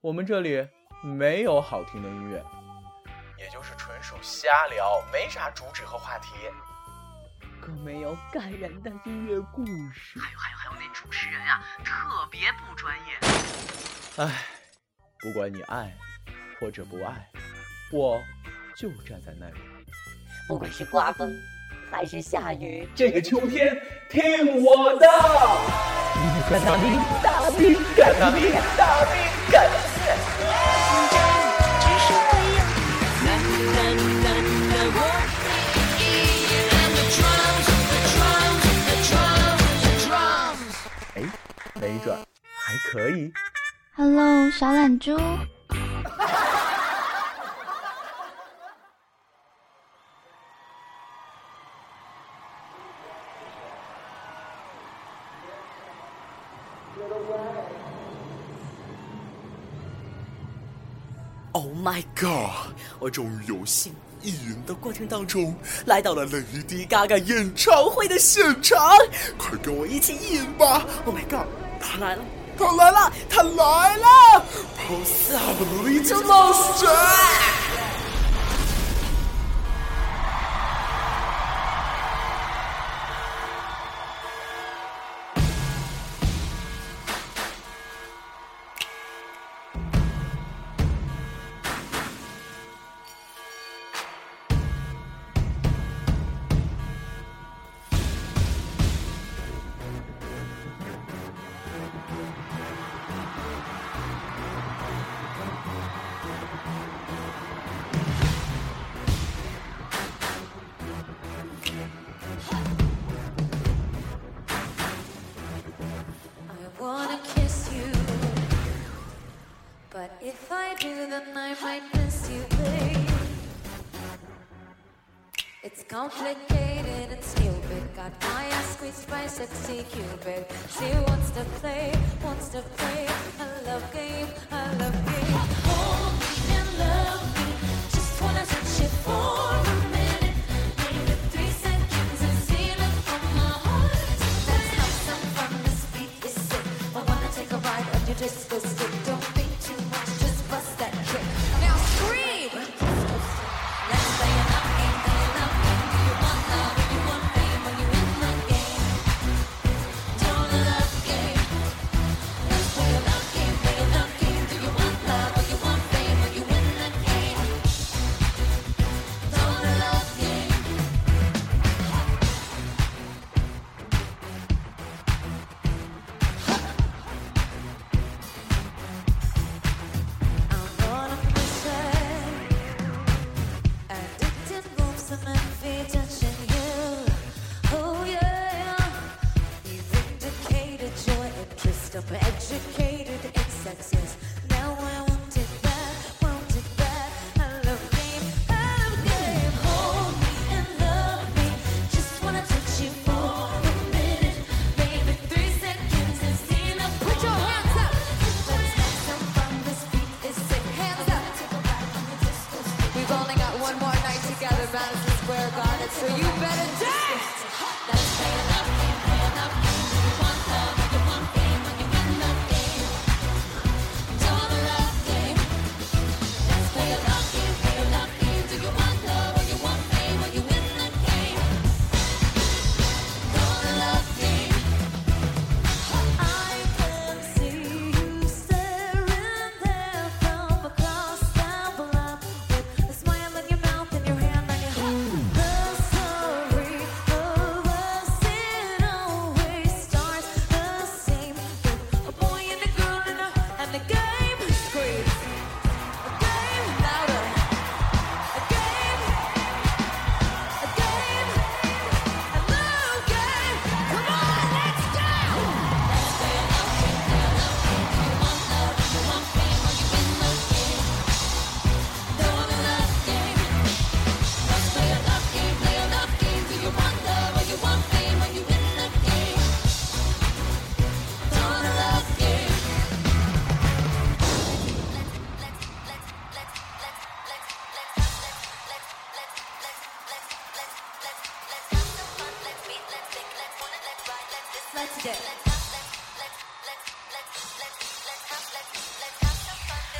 我们这里没有好听的音乐，也就是纯属瞎聊，没啥主旨和话题，更没有感人的音乐故事。还有那主持人啊，特别不专业。唉，不管你爱或者不爱，我就站在那里。不管是刮风还是下雨，这个秋天听我的。干大兵，大兵，干大兵，大兵，干！哎，没准还可以。Hello， 小懒猪。Oh my god！ 我终于有幸一云的过程当中来到了 Lady Gaga 演唱会的现场，快跟我一起一云吧 ！Oh my god！ 他来了，他来了，他来了 ！Post up Lady Monster！If I do, then I might miss you, babe. It's complicated and stupid. Got my ass squeezed by sexy Cupid. She wants to play a love game, a love game. Hold me and love me. Just wanna touch you for a minute. Maybe 3 seconds and seal it from my heart. Let's have some fun. This beat is sick. I wanna take a ride on your disco stick. Don't be too much.Let's have some fun.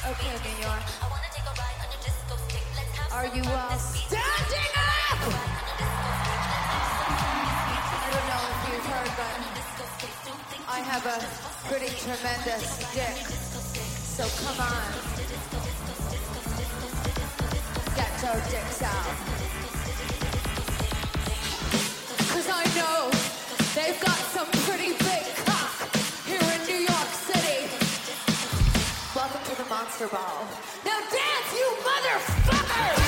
Okay, okay, you are. Are you standing up? I don't know if you've heard, but I have a pretty tremendous dick. So come on. Get your dicks out. Cause I know they've got some pretty big cock here in New York City. Welcome to the Monster Ball. Now dance, you motherfuckers!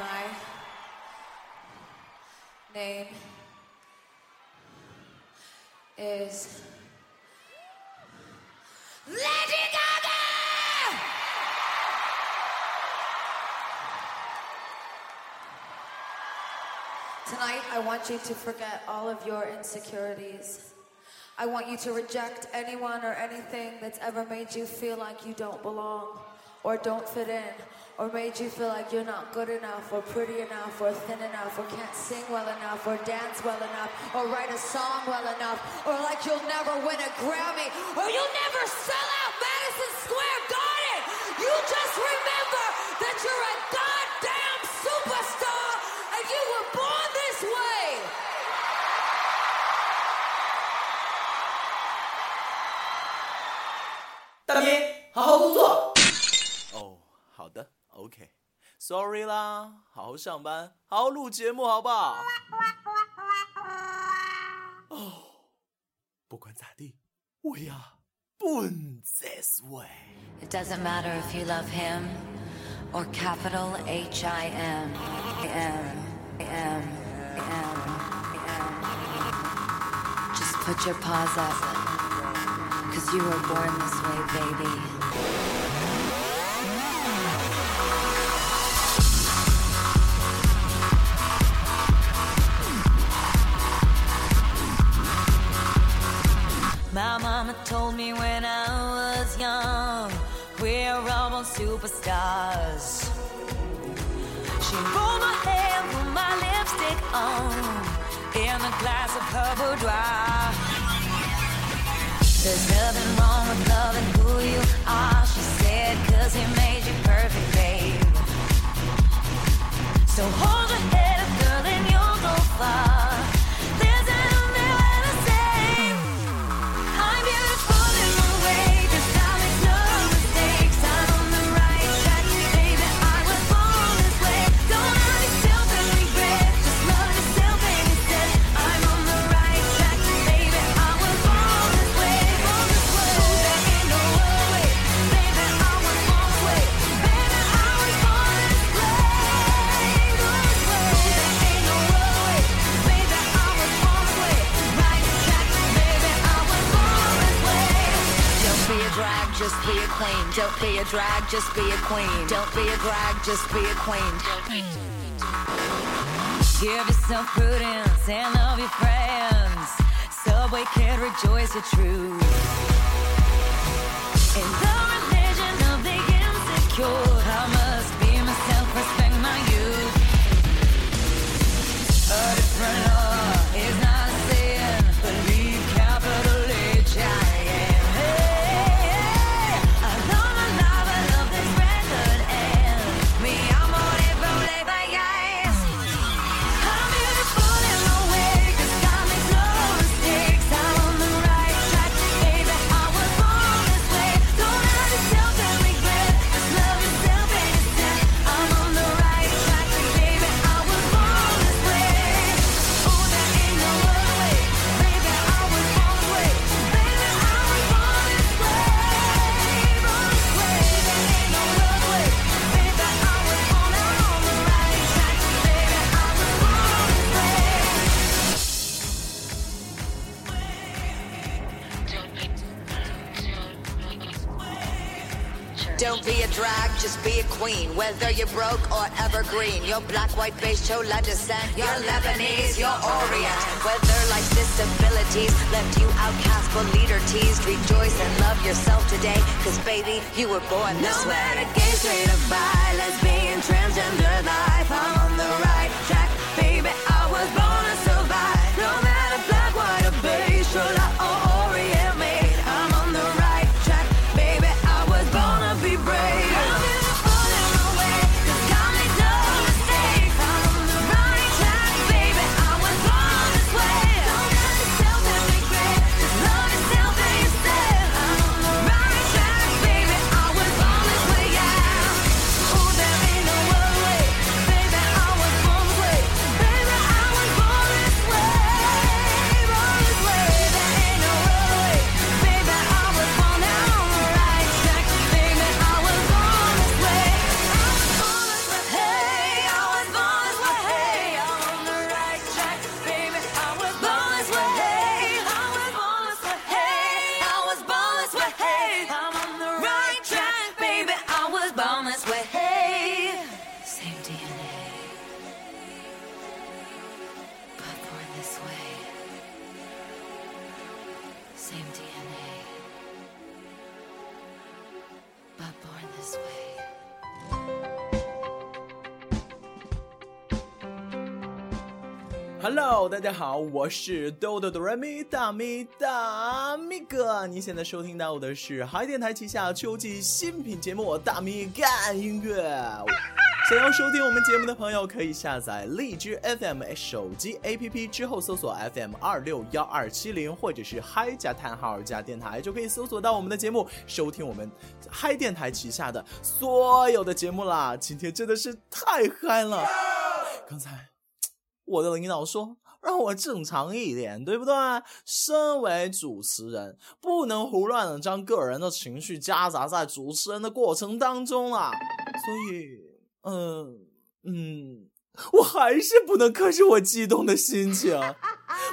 My name is Lady Gaga! Tonight, I want you to forget all of your insecurities. I want you to reject anyone or anything that's ever made you feel like you don't belong, or don't fit in, or made you feel like you're not good enough, or pretty enough, or thin enough, or can't sing well enough, or dance well enough, or write a song well enough, or like you'll never win a Grammy, or you'll never sell out Madison Square Garden. You just remember that you're a goddamn superstar, and you were born this way. Sorry 啦，好好上班，好好录节目，好不好？哦，不管咋地，我要 Born This Way。It doesn't matter if you love him or capital H-I-M. Just put your paws up, 'cause you were born this way, baby.My mama told me when I was young, we're all on superstars. She rolled my hair, put my lipstick on, in a glass of her boudoir. There's nothing wrong with loving who you are, she said, 'cause he made you perfect, babe. So hold your head up, girl, and you'll go far.Just be a queen. Don't be a drag. Just be a queen. Don't be a drag. Just be a queen. Give yourself prudence and love your friends, so we can rejoice the truth. In the religion of the insecure, I must be myself, respect my youth. A different law is not sin. Believe capital H-I-M. Don't be a drag, just be a queen. Whether you're broke or evergreen, you're black, white, beige, chola descent, you're Lebanese, you're Orient. Whether life's disabilities left you outcast but leader teased, rejoice and love yourself today, cause baby, you were born this way. No matter gay, straight or bi, lesbian, transgender life, I'm on the right track, baby, I was born to survive. No matter black, white or beige, chola or Orient made, I'm on the right track, baby, I was born to be brave. I'm in a falling away, cause God made no mistakes. I'm on the right track, baby, I was born this way. Don't let yourself and regret, just love yourself and yourself. I'm on the right track, baby, I was born this way, yeah. Oh, there ain't no other way, baby, I was born this way. Baby, I was born this way, born this way. There ain't no other way, baby, I was born on the right track, baby, I was born this way. I was born this way, hey, I was born this way, hey, I'm on the right track, baby, I was born this way, hey, I was born this way, hey, I was born this way, hey, I'm on the right track, baby, I was born this way, hey. Same DNA, but born this way. Same DNA, but born this way. Hello， 大家好，我是豆豆哆来咪大咪大咪哥，你现在收听到的是海电台旗下秋季新品节目《大咪干音乐》。想要收听我们节目的朋友，可以下载荔枝 FM 手机 APP 之后搜索 FM 261270，或者是嗨加叹号加电台，就可以搜索到我们的节目，收听我们嗨电台旗下的所有的节目啦。今天真的是太嗨了，刚才我的领导说让我正常一点，对不对？身为主持人，不能胡乱的将个人的情绪夹杂在主持人的过程当中啦。所以我还是不能克制我激动的心情。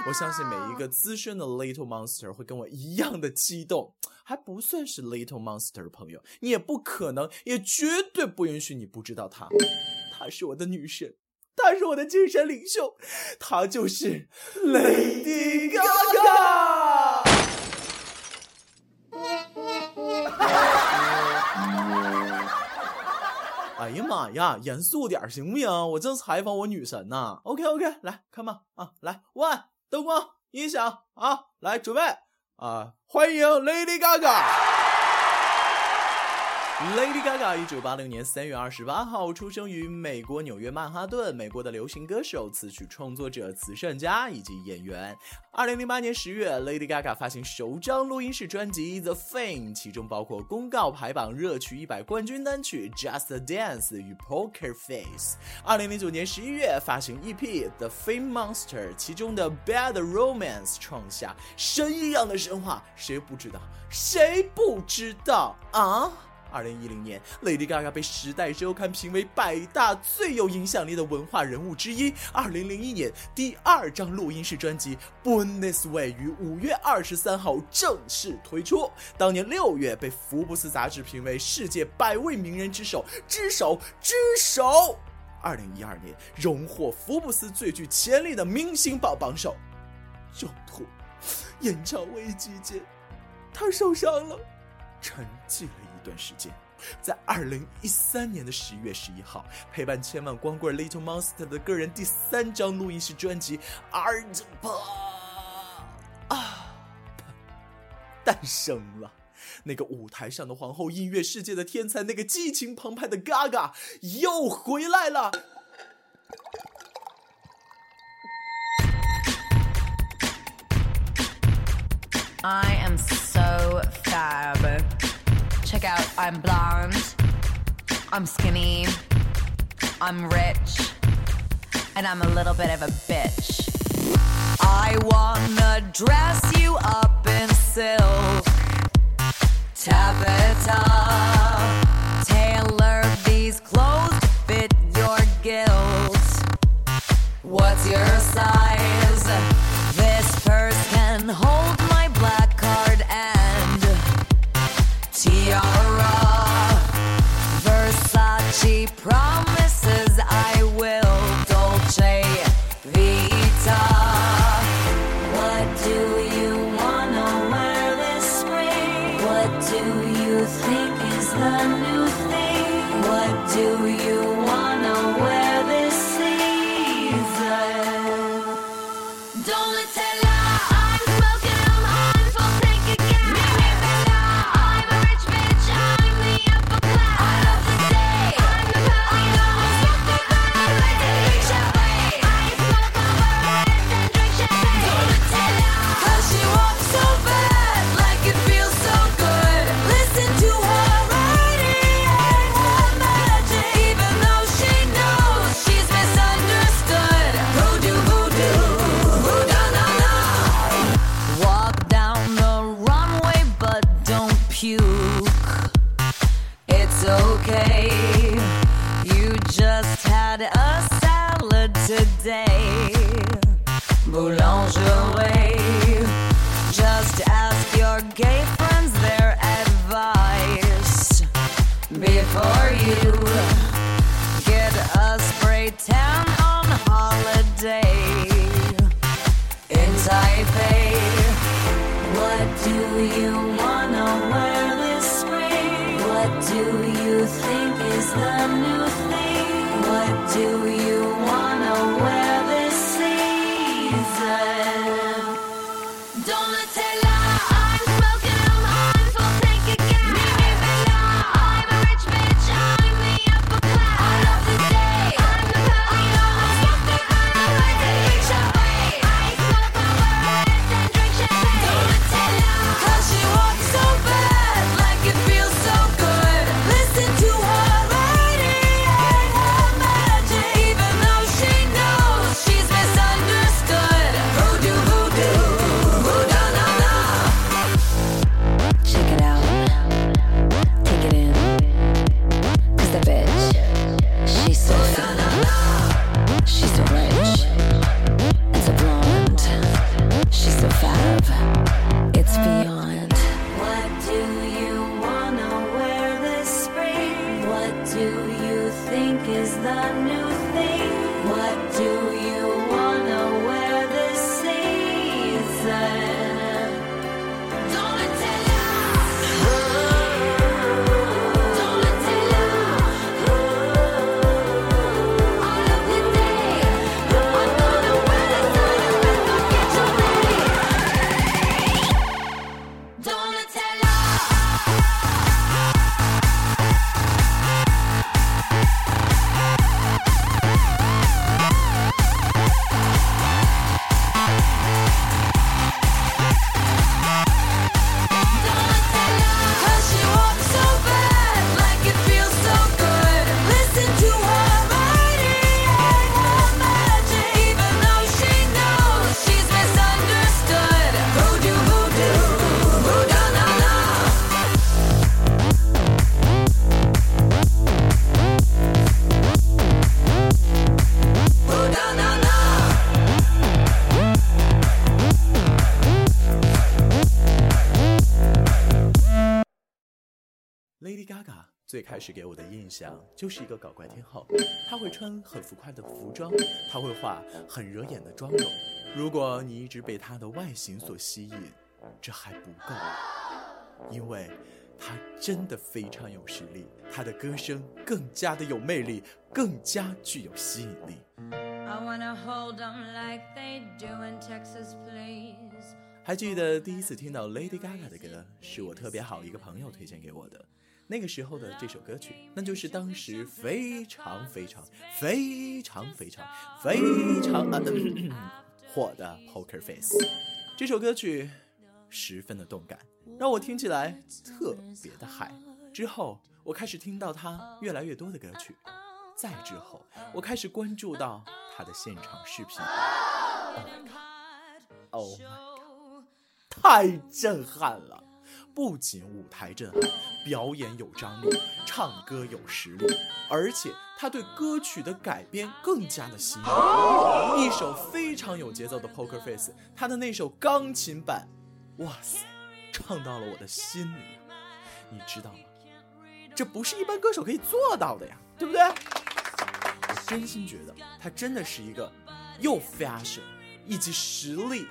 我相信每一个资深的 Little Monster 会跟我一样的激动。还不算是 Little Monster 朋友，你也不可能，也绝对不允许你不知道她。她是我的女神，她是我的精神领袖，她就是 Lady Gaga。 哎呀妈呀，严肃点行不行？我正采访我女神呢。OK， 来，come on啊，来 ，one， 灯光音响啊，来准备啊，欢迎 Lady Gaga。Lady Gaga 1980年3月28号出生于美国纽约曼哈顿，美国的流行歌手、词曲创作者、慈善家以及演员。2008年10月 Lady Gaga 发行首张录音室专辑 The Fame， 其中包括公告排榜热曲100冠军单曲 Just Dance 与 Poker Face。 2009年11月发行 EP The Fame Monster， 其中的 Bad Romance 创下神一样的神话，谁不知道？谁不知道啊？2010年 Lady Gaga 被时代周刊评为100大最有影响力的文化人物之一。2001年第二张录音室专辑 Born This Way 于5月23号正式推出，当年6月被福布斯杂志评为世界100位名人之首，之首。2012年荣获福布斯最具潜力的明星榜榜首。中途演唱会期间他受伤了，沉寂了段时间，在2013年10月11号，陪伴千万光棍 Little Monster 的个人第3张录音室专辑 ARTPOP 诞生了。那个舞台上的皇后，音乐世界的天才，那个激情澎湃的 Gaga 又回来了。I am so fab.Check out, I'm blonde, I'm skinny, I'm rich, and I'm a little bit of a bitch. I wanna dress you up in silk, taffeta, tailor these clothes to fit your gills. What's your size? This purse can hold my black card and tiara He promises I will Dolce Vita.Lady Gaga 最开始给我的印象就是一个搞怪天后，她会穿很浮夸的服装，她会画很惹眼的妆容。如果你一直被她的外形所吸引，这还不够，因为她真的非常有实力，她的歌声更加的有魅力，更加具有吸引力。I wanna hold them like they do in Texas, please. 还记得第一次听到 Lady Gaga 的歌，是我特别好一个朋友推荐给我的。那个时候的这首歌曲，那就是当时非常火的 Poker Face。 这首歌曲十分的动感，让我听起来特别的嗨。之后我开始听到他越来越多的歌曲，再之后我开始关注到他的现场视频。 Oh my god， 太震撼了，不仅舞台震撼，表演有张力，唱歌有实力，而且他对歌曲的改编更加的吸引。一首非常有节奏的 Poker Face， 他的那首钢琴版，哇塞，唱到了我的心里。你知道吗？这不是一般歌手可以做到的呀，对不对？我真心觉得他真的是一个又 fashion 以及实力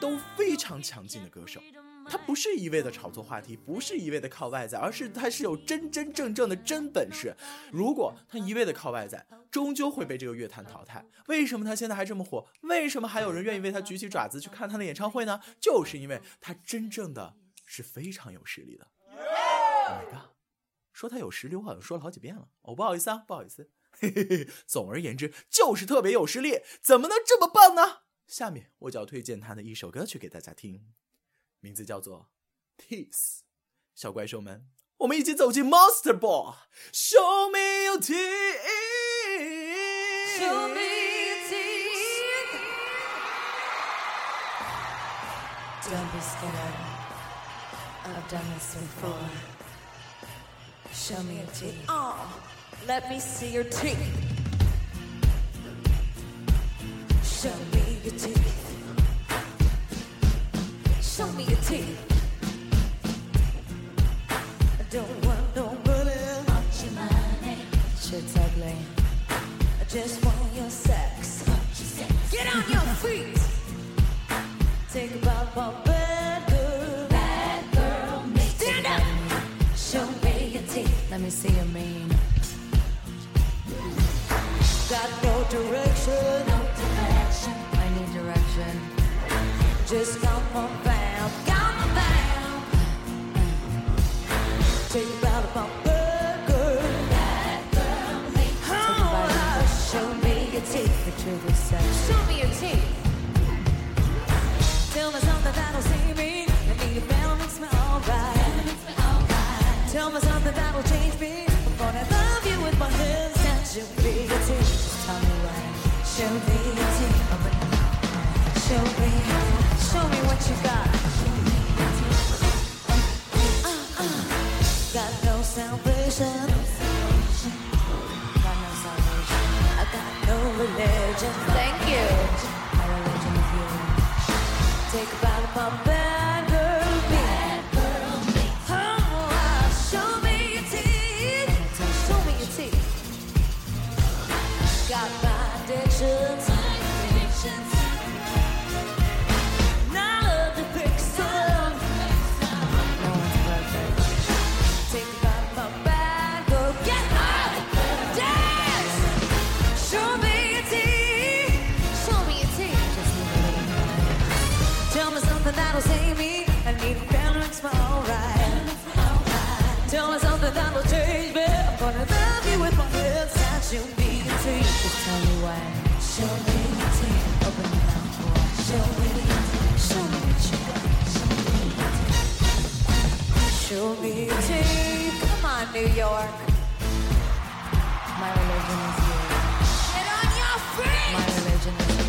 都非常强劲的歌手，他不是一味的炒作话题，不是一味的靠外在，而是他是有真正的真本事。如果他一味的靠外在，终究会被这个乐坛淘汰。为什么他现在还这么火？为什么还有人愿意为他举起爪子去看他的演唱会呢？就是因为他真正的是非常有实力的。Oh my god！ 说他有实力，我好像说了好几遍了。不好意思啊，不好意思。总而言之，就是特别有实力，怎么能这么棒呢？下面我就要推荐他的一首歌曲给大家听，名字叫做 Teeth。 小怪兽们，我们一起走进 Monster Ball。 Show me your teeth， Show me your teeth， Don't be scared, I've done this before. Show me your teeth. Oh, let me see your teeth. Show me your teeth.Show me your teeth. I don't want nobody. Want your money? Shit's ugly. I just want your sex. Want your sex. Get on your feet. Take a bop, bop, bad girl. Bad girl, make stand up. Show me your teeth. Let me see your mean. Got no direction. No direction. I need direction. Just come on back.Take a bite of my burger. Bad girl, make me take a bite of my. Show me your teeth. The truth is sexy. Show me your teeth. Tell me something that'll save me. I need a bell, makes me alright. Bell makes me alright. Tell me something that'll change me. I'm gonna love you with my hands. Show me your teeth. Just tell me why. Show me your teeth. Show me what you got.Got no salvation. Got no salvation. I got no religion. Thank you. My religion is you. Take a bite of my bad girl meat. Bad girl meat. Oh, show me your teeth. Show me your teeth. Got my addictions. My addictions. Now the pixel.That'll save me. I need a balance, my alright. Tell me something that'll change me. I'm gonna love you with my lips. That show me your teeth. Just tell me why. Show me your teeth. Open your mouth, boy. Show me your teeth. Show me what you got. Show me your teeth. Come on, New York. My religion is you. Get on your feet. My religion is you.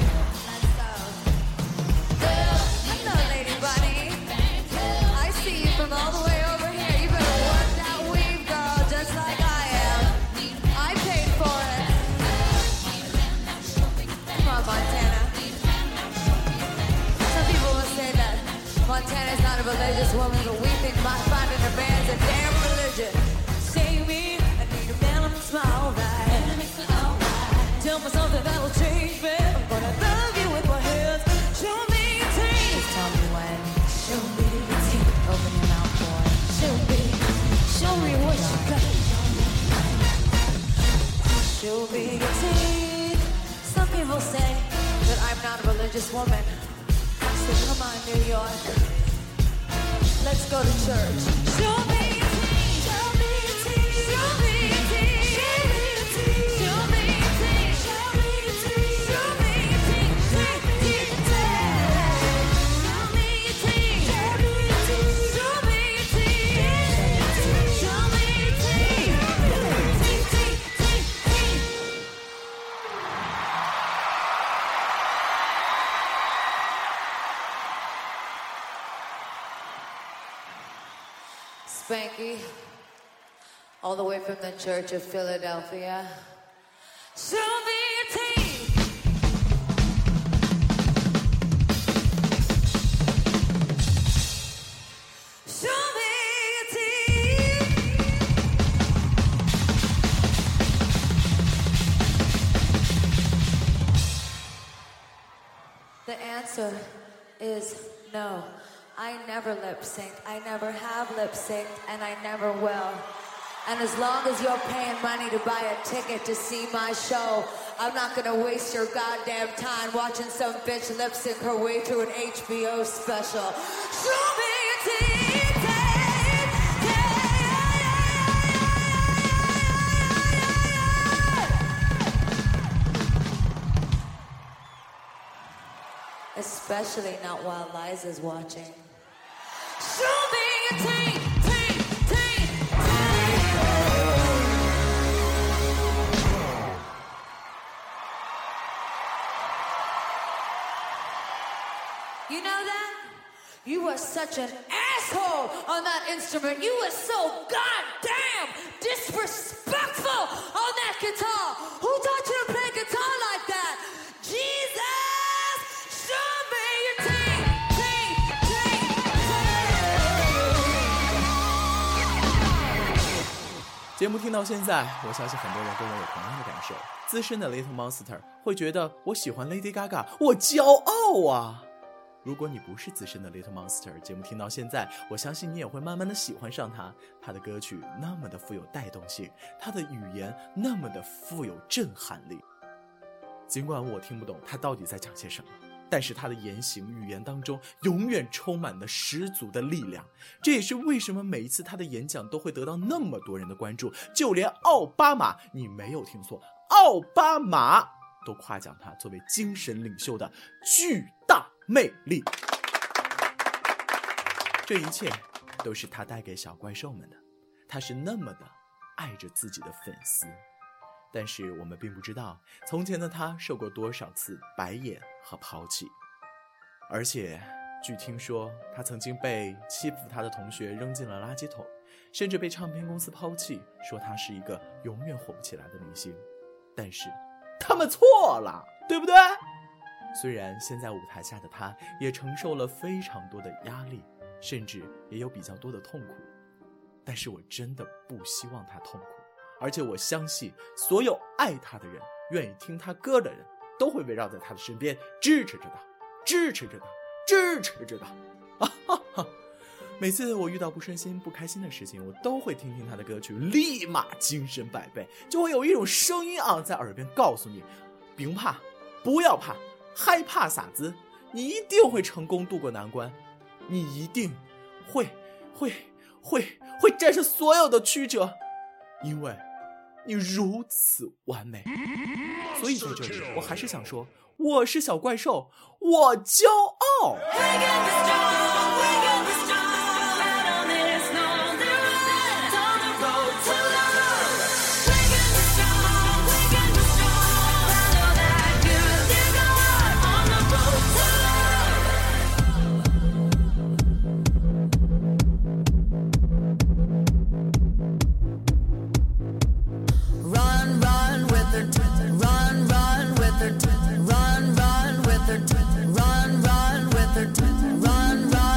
From all the way over here, you better work that weave, girl, just like I am. I paid for it. Come on, Montana. Some people will say that Montana's not a religious woman, but we think my finding a band's a damn religion. Save me, I need a man, I'm smile, right? Tell me something that will change me. I'm gonna love you with my hands. Show me your teeth. Just tell me when. Show me your teeth. Open your mouth.Show me what you got. Show me your teeth. Some people say that I'm not a religious woman. I say, come on, New York. Let's go to church. Show me your teeth. Show me your teeth. Show me your teeth. Show me your teeth. Show me your teeth. Show me your teeth. Show me your teeth. Show me your teeth. Show me your teeth. Show me your teeth.Spanky, all the way from the Church of Philadelphia. Show me your teeth. Show me your teeth. The answer is no. I never lip sync. I never have lip synced, and I never will. And as long as you're paying money to buy a ticket to see my show, I'm not going to waste your goddamn time watching some bitch lip sync her way through an HBO special. Show me your teeth! Especially not while Liza's watching. Show me your teeth, teeth, teeth, teeth. You know that? You were such an asshole on that instrument. You were so goddamn disrespectful on that guitar. Who taught you to play guitar like that? Jesus!节目听到现在，我相信很多人跟我有同样的感受。资深的 Little Monster 会觉得我喜欢 Lady Gaga， 我骄傲啊！如果你不是资深的 Little Monster， 节目听到现在，我相信你也会慢慢的喜欢上他。他的歌曲那么的富有带动性，他的语言那么的富有震撼力。尽管我听不懂他到底在讲些什么，但是他的言行语言当中永远充满了十足的力量，这也是为什么每一次他的演讲都会得到那么多人的关注，就连奥巴马，你没有听错，奥巴马都夸奖他作为精神领袖的巨大魅力。这一切都是他带给小怪兽们的，他是那么的爱着自己的粉丝。但是我们并不知道，从前的他受过多少次白眼和抛弃，而且据听说，他曾经被欺负他的同学扔进了垃圾桶，甚至被唱片公司抛弃，说他是一个永远火不起来的明星。但是他们错了，对不对？虽然现在舞台下的他也承受了非常多的压力，甚至也有比较多的痛苦，但是我真的不希望他痛苦。而且我相信所有爱他的人，愿意听他歌的人，都会围绕在他的身边，支持着他，支持着他，支持着他。每次我遇到不顺心不开心的事情，我都会听听他的歌曲，立马精神百倍，就会有一种声音啊在耳边告诉你，别怕，不要怕，害怕傻子，你一定会成功度过难关，你一定会战胜所有的曲折，因为你如此完美。所以在这里我还是想说，我是小怪兽，我骄傲。Run, run with her, run, run.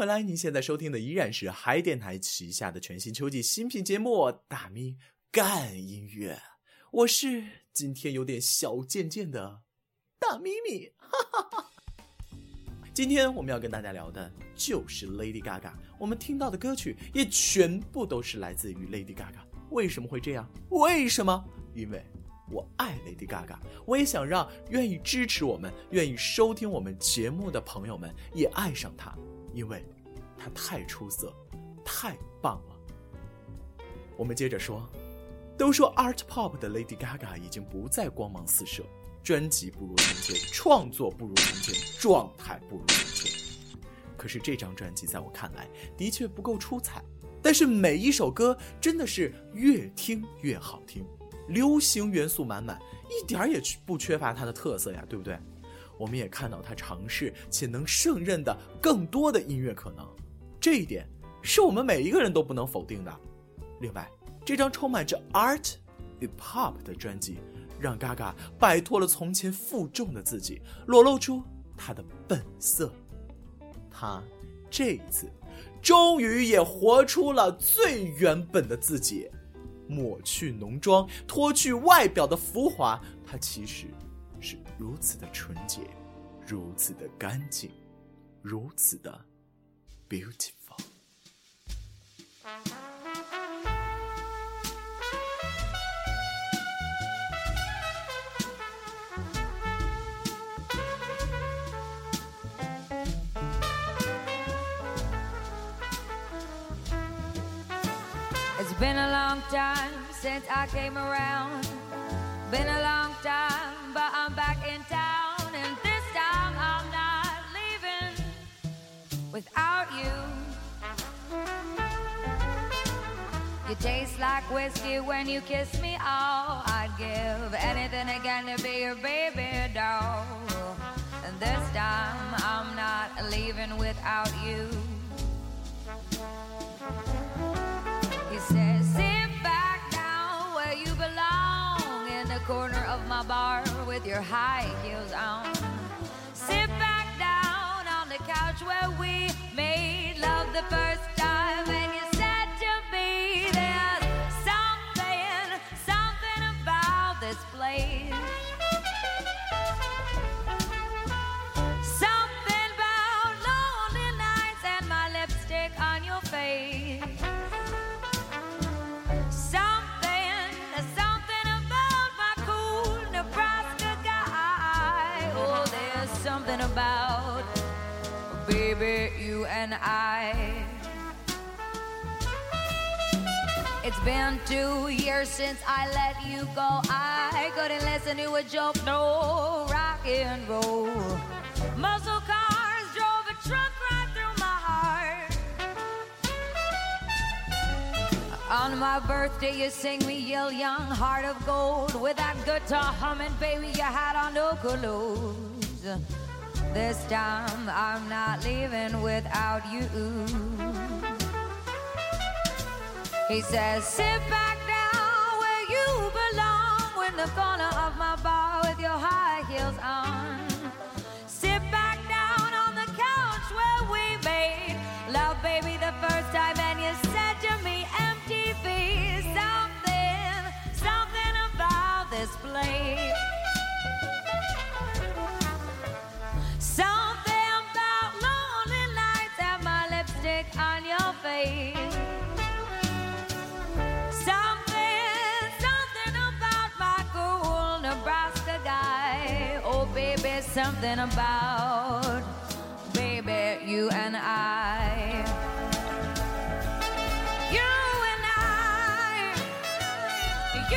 回来，您现在收听的依然是嗨电台旗下的全新秋季新品节目《大咪干音乐》，我是今天有点小贱贱的大咪咪，哈哈哈。今天我们要跟大家聊的就是 Lady Gaga， 我们听到的歌曲也全部都是来自于 Lady Gaga。 为什么会这样？为什么？因为我爱 Lady Gaga， 我也想让愿意支持我们愿意收听我们节目的朋友们也爱上她，因为她太出色太棒了。我们接着说，都说 ARTPOP 的 Lady Gaga 已经不再光芒四射，专辑不如从前，创作不如从前，状态不如从前。可是这张专辑在我看来的确不够出彩，但是每一首歌真的是越听越好听，流行元素满满，一点也不缺乏它的特色呀，对不对？我们也看到它尝试且能胜任的更多的音乐可能，这一点是我们每一个人都不能否定的。另外，这张充满着 Art Pop 的专辑让 Gaga 摆脱了从前负重的自己，裸露出她的本色。她这一次终于也活出了最原本的自己，抹去浓妆，脱去外表的浮华，她其实是如此的纯洁，如此的干净，如此的 beautiful。 It's been a long time since I came around, been a long time, but I'm back in town, and this time I'm not leaving without you. You taste like whiskey when you kiss me, oh, I'd give anything again to be your baby doll, and this time I'm not leaving without you. Says, sit back down where you belong, in the corner of my bar with your high heels on. Sit back down on the couch where we made love the first time, and you said to me there's something about this place, something about lonely nights and my lipstick on your face.About baby, you and I. It's been 2 years since I let you go. I couldn't listen to a joke, no rock and roll. Muscle cars drove a truck right through my heart. On my birthday, you sing me your young heart of gold. With that guitar humming, baby, you had on no clothes.This time I'm not leaving without you. He says, sit back down where you belong, in the corner of my bar with your high heels on. Sit back down on the couch where we made love, baby, the first time, and you said to me, MTV, something about this place.Something about lonely nights and my lipstick on your face. Something about my cool Nebraska guy. Oh, baby, something about, baby, you and I. You and I. You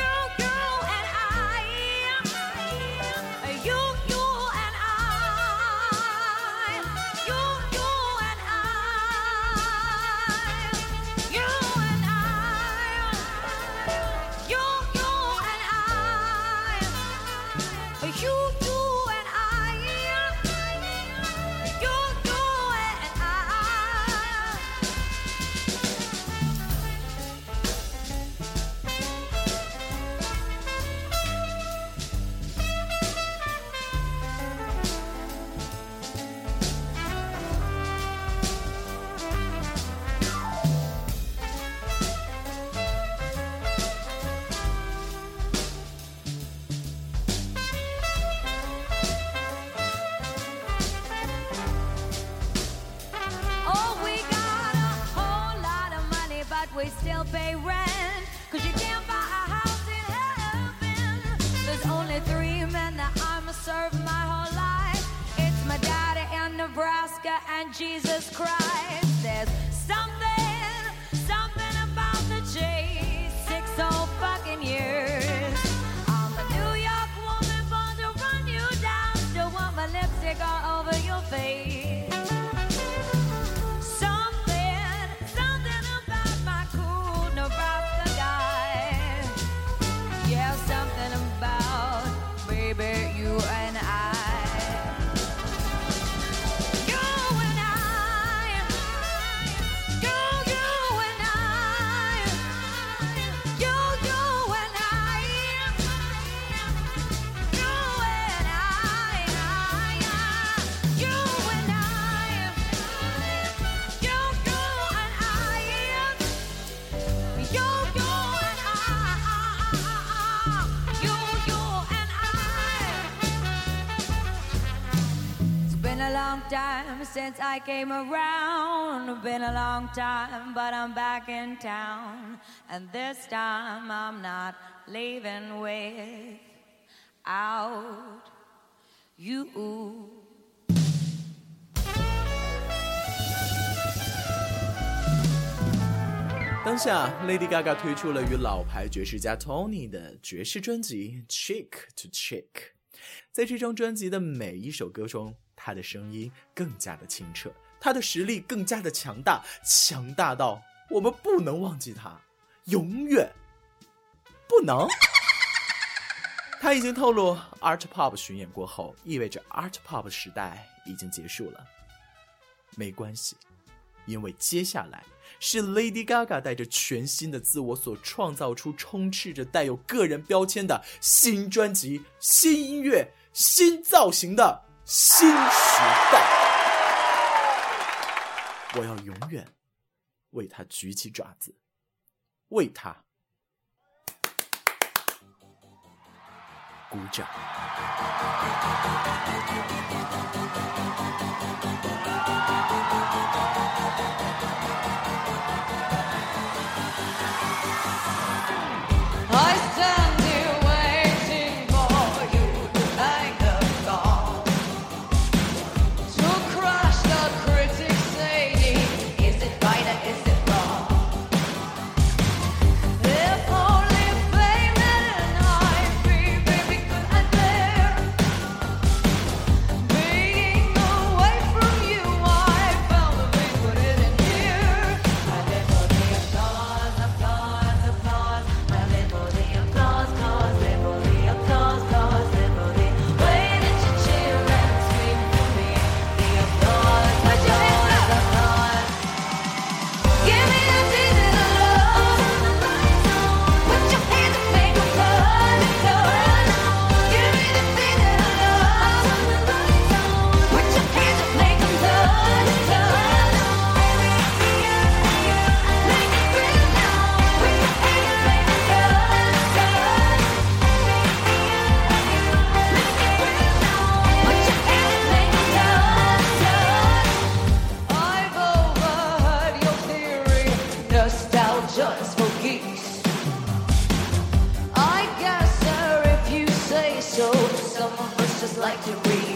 and I we still pay rent, cause you can't buy a house in heaven. There's only three men that I'ma serve my whole life. It's my daddy in Nebraska and Jesus Christ. There's something about the G, 6 whole fucking years. I'm a New York woman born to run you down, still want my lipstick all over your face. Something about my cool Nebraska guy. Yeah, something about, baby, you and I. Time since I came around, been a long time, but I'm back in town, and this time I'm not leaving without you.当下 Lady Gaga 推出了与老牌爵士家 Tony 的爵士专辑 Cheek to Cheek。 在这张专辑的每一首歌中，他的声音更加的清澈，他的实力更加的强大，强大到我们不能忘记他，永远不能。他已经透露 ARTPOP 巡演过后意味着 ARTPOP 时代已经结束了。没关系，因为接下来是 Lady Gaga 带着全新的自我所创造出充斥着带有个人标签的新专辑、新音乐、新造型的新时代，我要永远为他举起爪子，为他鼓掌。Like to read